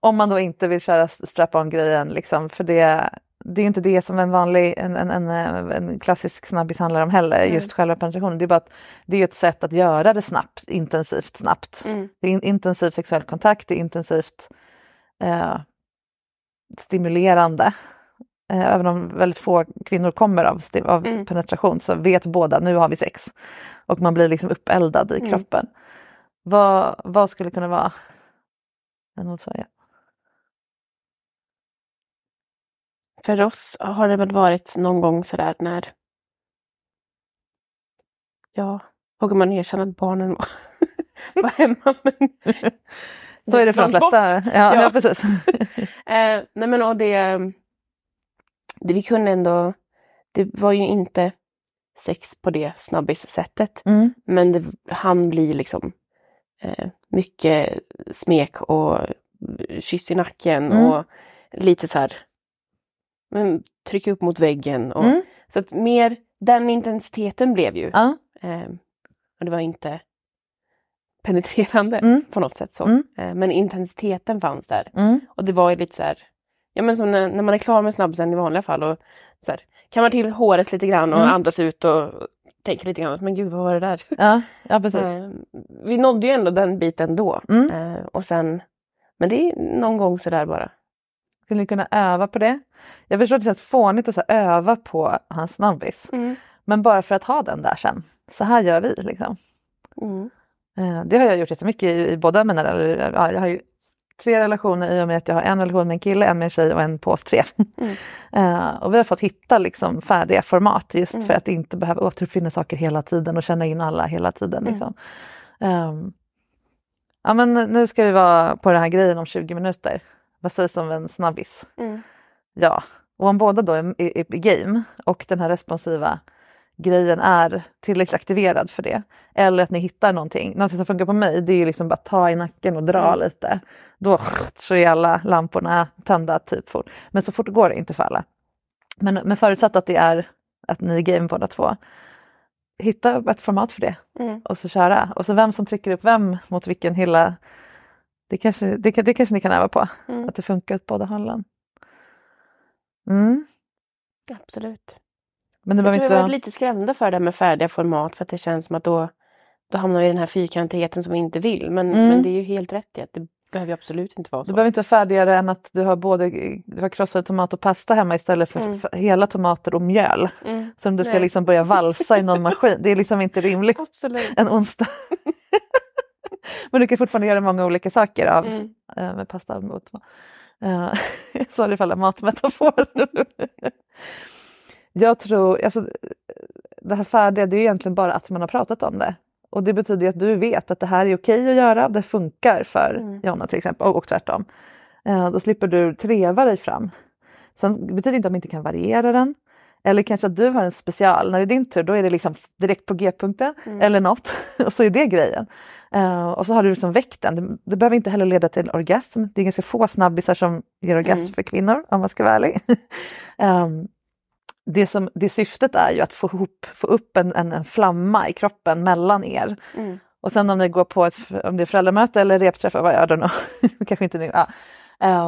Om man då inte vill köra strap-on-grejen. Liksom, för det, det är inte det som en vanlig, en, en, en, en klassisk snabbis handlar om heller. Mm. Just själva penetrationen. Det är bara att det är ett sätt att göra det snabbt, intensivt snabbt. Mm. Det är in, intensiv sexuell kontakt. Det är intensivt eh, stimulerande. Även om väldigt få kvinnor kommer av, av mm. penetration så vet båda, nu har vi sex. Och man blir liksom uppeldad i mm. kroppen. Vad, vad skulle kunna vara en motsvarighet? För oss har det väl varit någon gång sådär när... Ja, vågar man erkänna att barnen var, var hemma men... Då är det för de flesta. Ja, ja. Precis. eh, nej men och det... Det vi kunde ändå, det var ju inte sex på det snabbis-sättet. Mm. Men det hann bli liksom eh, mycket smek och kyss i nacken. Mm. Och lite så här, men, trycka upp mot väggen. Och, mm. Så att mer den intensiteten blev ju. Ja. Eh, och det var inte penetrerande mm. på något sätt så. Mm. Eh, men intensiteten fanns där. Mm. Och det var ju lite så här, ja men som när, när man är klar med snabbsen i vanliga fall och så här, kan man till håret lite grann och mm. andas ut och tänka lite grann, men gud vad var det där? Ja, ja precis. Eh, vi nådde ju ändå den biten då. Mm. Eh, och sen, men det är någon gång så där bara. Skulle ni kunna öva på det? Jag förstår att det känns fånigt att så öva på hans snabbis. Mm. Men bara för att ha den där sen. Så här gör vi liksom. Mm. Det har jag gjort jättemycket i, i båda mina relationer. Jag har ju tre relationer i och med att jag har en relation med en kille, en med en tjej och en på oss tre. Mm. Och vi har fått hitta liksom färdiga format just mm. för att inte behöva återuppfinna saker hela tiden och känna in alla hela tiden liksom. Mm. Um, ja men nu ska vi vara på den här grejen om tjugo minuter. Vad sägs om en snabbis? Mm. Ja, och om båda då är, är, är game och den här responsiva grejen är tillräckligt aktiverad för det. Eller att ni hittar någonting. Någonting som funkar på mig, det är ju liksom bara ta i nacken och dra mm. lite. Då så är alla lamporna tända typ fort. Men så fort går det inte för alla. Men, men förutsatt att det är att ni är game båda två. Hitta ett format för det. Mm. Och så köra. Och så vem som trycker upp vem mot vilken hylla. Det kanske, det, det kanske ni kan öva på. Mm. Att det funkar åt båda hållen. Mm. Absolut. Men det jag tror inte... vi har varit lite skrämda för det med färdiga format. För att det känns som att då, då hamnar vi i den här fyrkantigheten som vi inte vill. Men, mm. men det är ju helt rätt i att det behöver ju absolut inte vara så. Du behöver inte vara färdigare än att du har både du har krossade tomat och pasta hemma istället för, mm. för hela tomater och mjöl. Mm. Som du ska Nej. liksom börja valsa i någon maskin. Det är liksom inte rimligt absolut. En onsdag. Men du kan fortfarande göra många olika saker av mm. äh, med pasta och tomat. Uh, jag sa det i alla matmetaforer. Jag tror, alltså, det här färdiga, det är ju egentligen bara att man har pratat om det. Och det betyder att du vet att det här är okej att göra, det funkar för mm. Jonna till exempel, och, och tvärtom. Eh, då slipper du treva dig fram. Sen betyder det inte att man inte kan variera den. Eller kanske att du har en special, när det är din tur, då är det liksom direkt på G-punkten mm. eller något. Och så är det grejen. Eh, och så har du liksom väckt den. Det behöver inte heller leda till orgasm. Det är ganska få snabbisar som ger orgasm mm. för kvinnor, om man ska vara ärlig. um, Det, som, det syftet är ju att få, ihop, få upp en, en, en flamma i kroppen mellan er. Mm. Och sen om ni går på ett, om det är föräldramöte eller repträff, vad jag då kanske inte nu. Ja.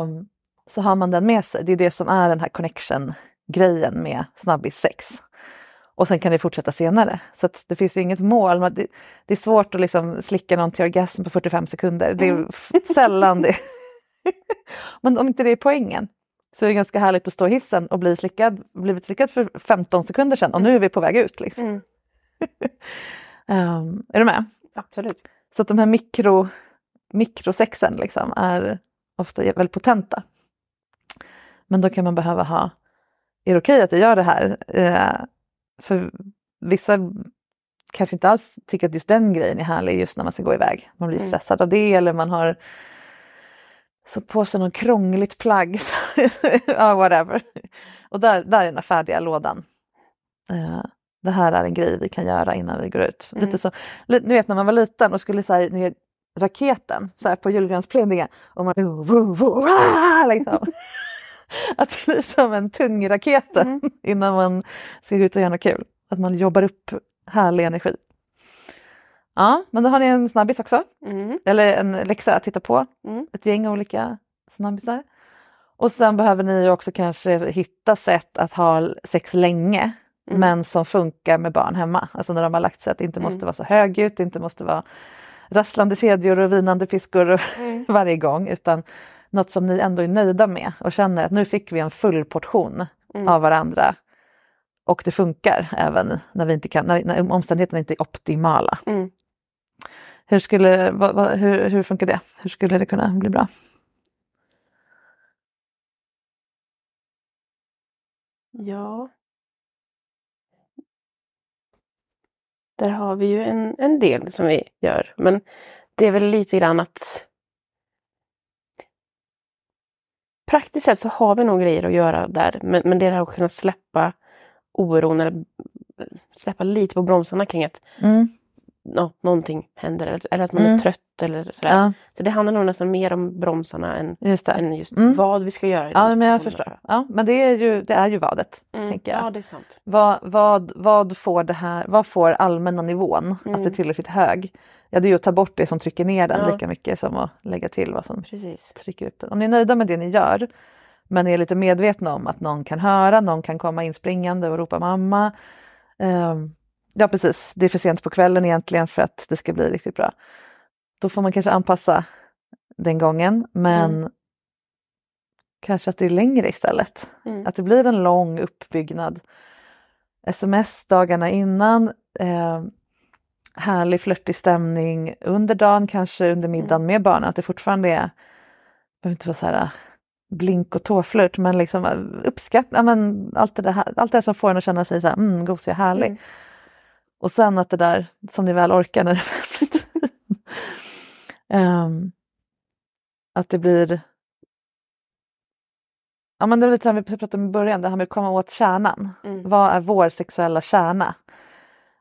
Um, så har man den med sig. Det är det som är den här connection-grejen med snabbis sex. Och sen kan det fortsätta senare. Så att det finns ju inget mål. Men det, det är svårt att liksom slicka någon till orgasm på fyrtiofem sekunder. Det är mm. sällan det. Men om inte det är poängen. Så det är ganska härligt att stå i hissen och bli slickad, blivit slickad för femton sekunder sedan. Och nu är vi på väg ut. Liksom. Mm. um, är du med? Absolut. Så att de här mikro, mikrosexen liksom är ofta väldigt potenta. Men då kan man behöva ha, är det okej att jag gör det här? Uh, för vissa kanske inte alls tycker att just den grejen är härlig just när man ska gå iväg. Man blir mm. stressad av det eller man har... Så på sig någon krångligt plagg. Ja, whatever. Och där, där är den här färdiga lådan. Uh, det här är en grej vi kan göra innan vi går ut. Mm. Lite så, li, nu vet när man var liten och skulle säga ner raketen så här på julgransplundringen. Och man liksom. Att det blir som en tung raket mm. innan man ser ut och gör något kul. Att man jobbar upp härlig energi. Ja, men då har ni en snabbis också. Mm. Eller en läxa att titta på. Mm. Ett gäng olika snabbisar. Och sen behöver ni också kanske hitta sätt att ha sex länge. Mm. Men som funkar med barn hemma. Alltså när de har lagt sig att det inte mm. måste vara så högljutt. Det inte måste vara rasslande kedjor och vinande piskor och mm. varje gång. Utan något som ni ändå är nöjda med. Och känner att nu fick vi en full portion mm. av varandra. Och det funkar även när, vi inte kan, när, när omständigheterna inte är optimala. Mm. Hur skulle va, va, hur, hur funkar det? Hur skulle det kunna bli bra? Ja. Där har vi ju en, en del som vi gör. Men det är väl lite grann att... Praktiskt sett så har vi nog grejer att göra där. Men, men det är att kunna släppa oron eller släppa lite på bromsarna kring att... Mm. no, någonting händer. Eller att man mm. är trött eller sådär. Ja. Så det handlar nog nästan mer om bromsarna än just, än just mm. vad vi ska göra. Ja, men jag förstår. Ja, men det är ju, det är ju vadet, mm. tänker jag. Ja, det är sant. Vad, vad, vad får det här, vad får allmänna nivån mm. att det är tillräckligt hög? Ja, det är ju att ta bort det som trycker ner den ja. lika mycket som att lägga till vad som Precis. trycker upp den. Om ni är nöjda med det ni gör, men är lite medvetna om att någon kan höra, någon kan komma inspringande och ropa mamma. Um, ja, precis. Det är för sent på kvällen egentligen för att det ska bli riktigt bra. Då får man kanske anpassa den gången, men mm. kanske att det är längre istället. Mm. Att det blir en lång uppbyggnad. S M S dagarna innan, eh, härlig flörtig stämning under dagen, kanske under middagen mm. med barnen. Att det fortfarande är, jag vet inte vad så här... blink och tåflört, men liksom uppskatta, men allt det här, allt det här som får en att känna sig så här, mm, gosig och härlig. Mm. Och sen att det där som ni väl orkar när det väl um, att det blir, ja, men det var lite som vi pratade om i början, det här med att komma åt kärnan. Mm. Vad är vår sexuella kärna?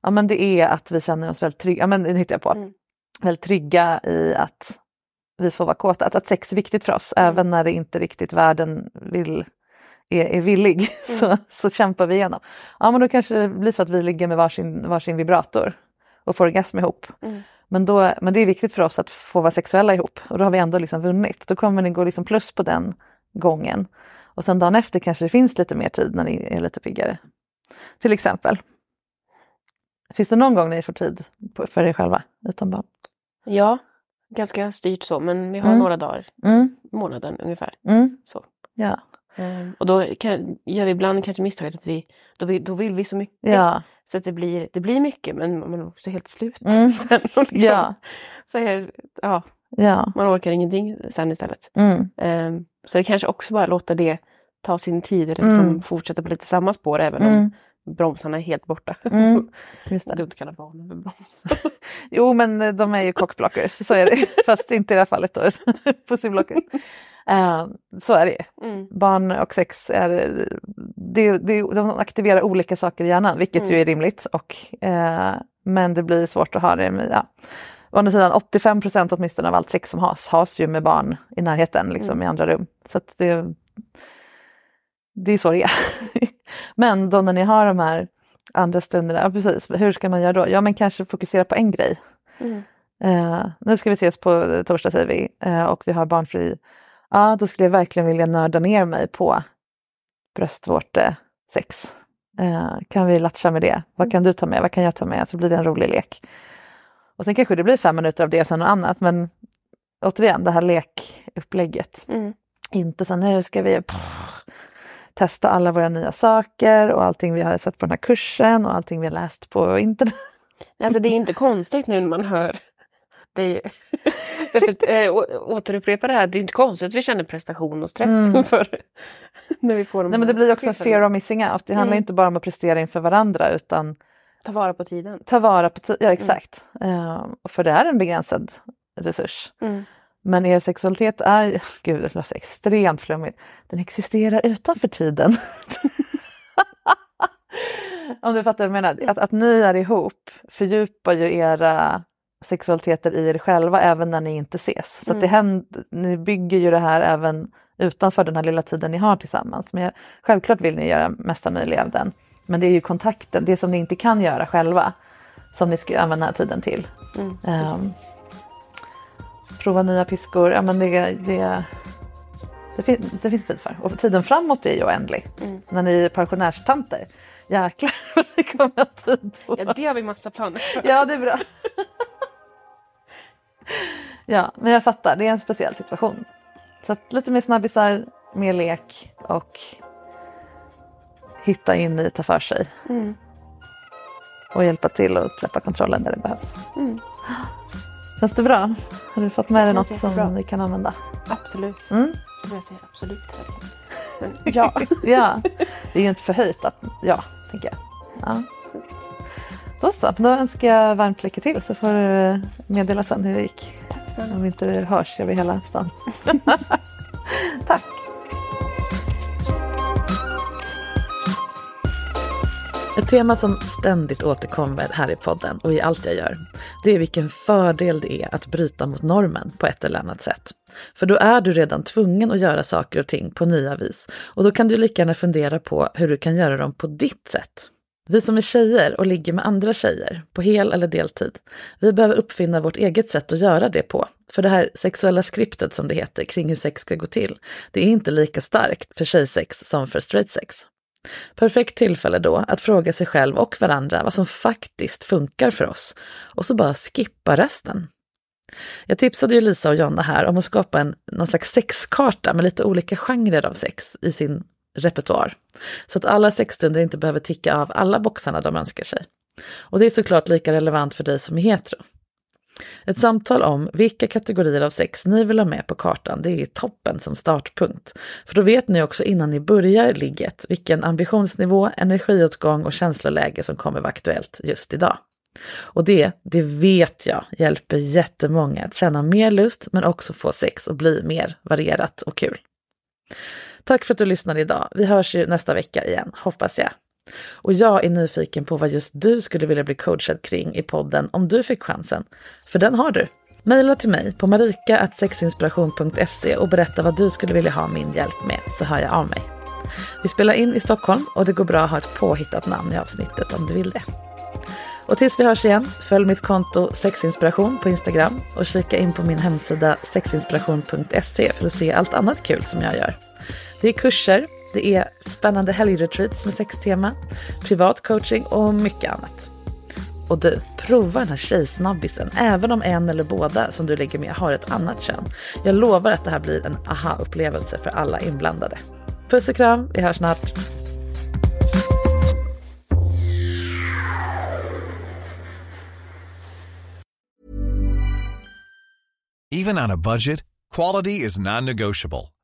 Ja, men det är att vi känner oss väldigt trygga, ja, men det hittar jag på, mm. väldigt trygga i att vi får vara kåta, att, att sex är viktigt för oss. Mm. Även när det inte riktigt världen vill, är, är villig. Mm. Så, så kämpar vi igenom. Ja, men då kanske det blir så att vi ligger med varsin, varsin vibrator. Och får orgasm ihop. Mm. Men, då, men det är viktigt för oss att få vara sexuella ihop. Och då har vi ändå liksom vunnit. Då kommer det gå liksom plus på den gången. Och sen dagen efter kanske det finns lite mer tid när ni är lite piggare. Till exempel. Finns det någon gång när ni får tid för er själva utan barn? Ja. Ganska styrt så, men vi har mm. några dagar mm. månaden ungefär. Mm. Så. Ja. Mm. Och då kan, gör vi ibland kanske misstaget att vi då, vi, då vill vi så mycket. Ja. Så att det blir, det blir mycket, men man är också helt slut. Mm. Sen, liksom, ja. Så här, ja, ja. Man orkar ingenting sen istället. Mm. Um, så det kanske också bara låta det ta sin tid, eller liksom mm. fortsätta på lite samma spår även mm. om bromsarna är helt borta. Mm, just det. Du inte kallar barnen för bromsar. Jo, men de är ju cockblockers. Så är det. Fast inte i det här fallet då. Pussyblockers. Uh, så är det. Mm. Barn och sex är... Det, det, de aktiverar olika saker i hjärnan. Vilket mm. ju är rimligt. Och, uh, men det blir svårt att ha det. Med, ja. Å andra sidan, åttiofem procent åtminstone av allt sex som has. Has ju med barn i närheten. Liksom mm. i andra rum. Så att det... Det är så det är. Men då när ni har de här andra stunderna, ja, precis, hur ska man göra då? Ja, men kanske fokusera på en grej. Mm. Uh, nu ska vi ses på torsdag, säger vi. Uh, och vi har barnfri. Ja, uh, då skulle jag verkligen vilja nörda ner mig på bröstvårtesex. Uh, kan vi latcha med det? Vad kan du ta med? Vad kan jag ta med? Så blir det en rolig lek. Och sen kanske det blir fem minuter av det och sen något annat. Men återigen, det här lekupplägget. Mm. Inte så nu ska vi... testa alla våra nya saker och allting vi har sett på den här kursen och allting vi har läst på internet. Alltså det är inte konstigt nu när man hör dig äh, å- återupprepa det här. Det är inte konstigt att vi känner prestation och stress mm. för när vi får dem. Nej, men det blir också en fear of missing out. Det handlar mm. inte bara om att prestera inför varandra, utan ta vara på tiden. Ta vara på t- ja, exakt. Mm. Uh, för det är en begränsad resurs. Mm. Men er sexualitet är, gud, det låter extremt flummigt. Den existerar utanför tiden. Om du fattar vad jag menar. Att, att ni är ihop fördjupar ju era sexualiteter i er själva även när ni inte ses. Så mm. att det händer, ni bygger ju det här även utanför den här lilla tiden ni har tillsammans. Men självklart vill ni göra mesta möjliga av den. Men det är ju kontakten, det som ni inte kan göra själva, som ni ska använda den här tiden till. Mm, um, prova nya piskor, ja, men det, det, det, finns, det finns tid för. Och tiden framåt är ju oändlig. Mm. När ni är pensionärstanter. Jäklar vad det kommer att tid på. Ja, det har vi massa planer för. Ja, det är bra. Ja, men jag fattar. Det är en speciell situation. Så att lite mer snabbisar, mer lek och hitta in i, ta för sig. Mm. Och hjälpa till att släppa kontrollen där det behövs. Mm. Känns det bra? Har du fått med dig något som vi kan använda? Absolut. Mm? Jag säger absolut. Ja. Ja. Det är ju inte förhöjt att... Ja, tänker jag. Ja. Då så. Då önskar jag varmt lycka till. Så får du meddela sen hur det gick. Tack så. Om inte det hörs över hela stan. Tack. Ett tema som ständigt återkommer här i podden och i allt jag gör, det är vilken fördel det är att bryta mot normen på ett eller annat sätt. För då är du redan tvungen att göra saker och ting på nya vis, och då kan du lika gärna fundera på hur du kan göra dem på ditt sätt. Vi som är tjejer och ligger med andra tjejer, på hel eller deltid, vi behöver uppfinna vårt eget sätt att göra det på. För det här sexuella skriptet, som det heter, kring hur sex ska gå till, det är inte lika starkt för tjejsex som för straightsex. Perfekt tillfälle då att fråga sig själv och varandra vad som faktiskt funkar för oss, och så bara skippa resten. Jag tipsade ju Lisa och Jonna här om att skapa en, någon slags sexkarta med lite olika genrer av sex i sin repertoar, så att alla sexstunder inte behöver ticka av alla boxarna de önskar sig. Och det är såklart lika relevant för dig som är hetero. Ett samtal om vilka kategorier av sex ni vill ha med på kartan, det är toppen som startpunkt. För då vet ni också innan ni börjar ligget vilken ambitionsnivå, energiåtgång och känsloläge som kommer vara aktuellt just idag. Och det, det vet jag, hjälper jättemånga att känna mer lust, men också få sex och bli mer varierat och kul. Tack för att du lyssnade idag. Vi hörs ju nästa vecka igen, hoppas jag. Och jag är nyfiken på vad just du skulle vilja bli coachad kring i podden om du fick chansen. För den har du. Maila till mig på marika snabel-a sexinspiration punkt se och berätta vad du skulle vilja ha min hjälp med, så hör jag av mig. Vi spelar in i Stockholm och det går bra att ha ett påhittat namn i avsnittet om du vill det. Och tills vi hörs igen, följ mitt konto sexinspiration på Instagram och kika in på min hemsida sexinspiration punkt se för att se allt annat kul som jag gör. Det är kurser, det är spännande helgretreats med sextema, privat coaching och mycket annat. Och du, prova den här tjejsnabbisen, även om en eller båda som du ligger med har ett annat kön. Jag lovar att det här blir en aha-upplevelse för alla inblandade. Puss och kram, vi hörs snart. Even on a budget, quality is non-negotiable.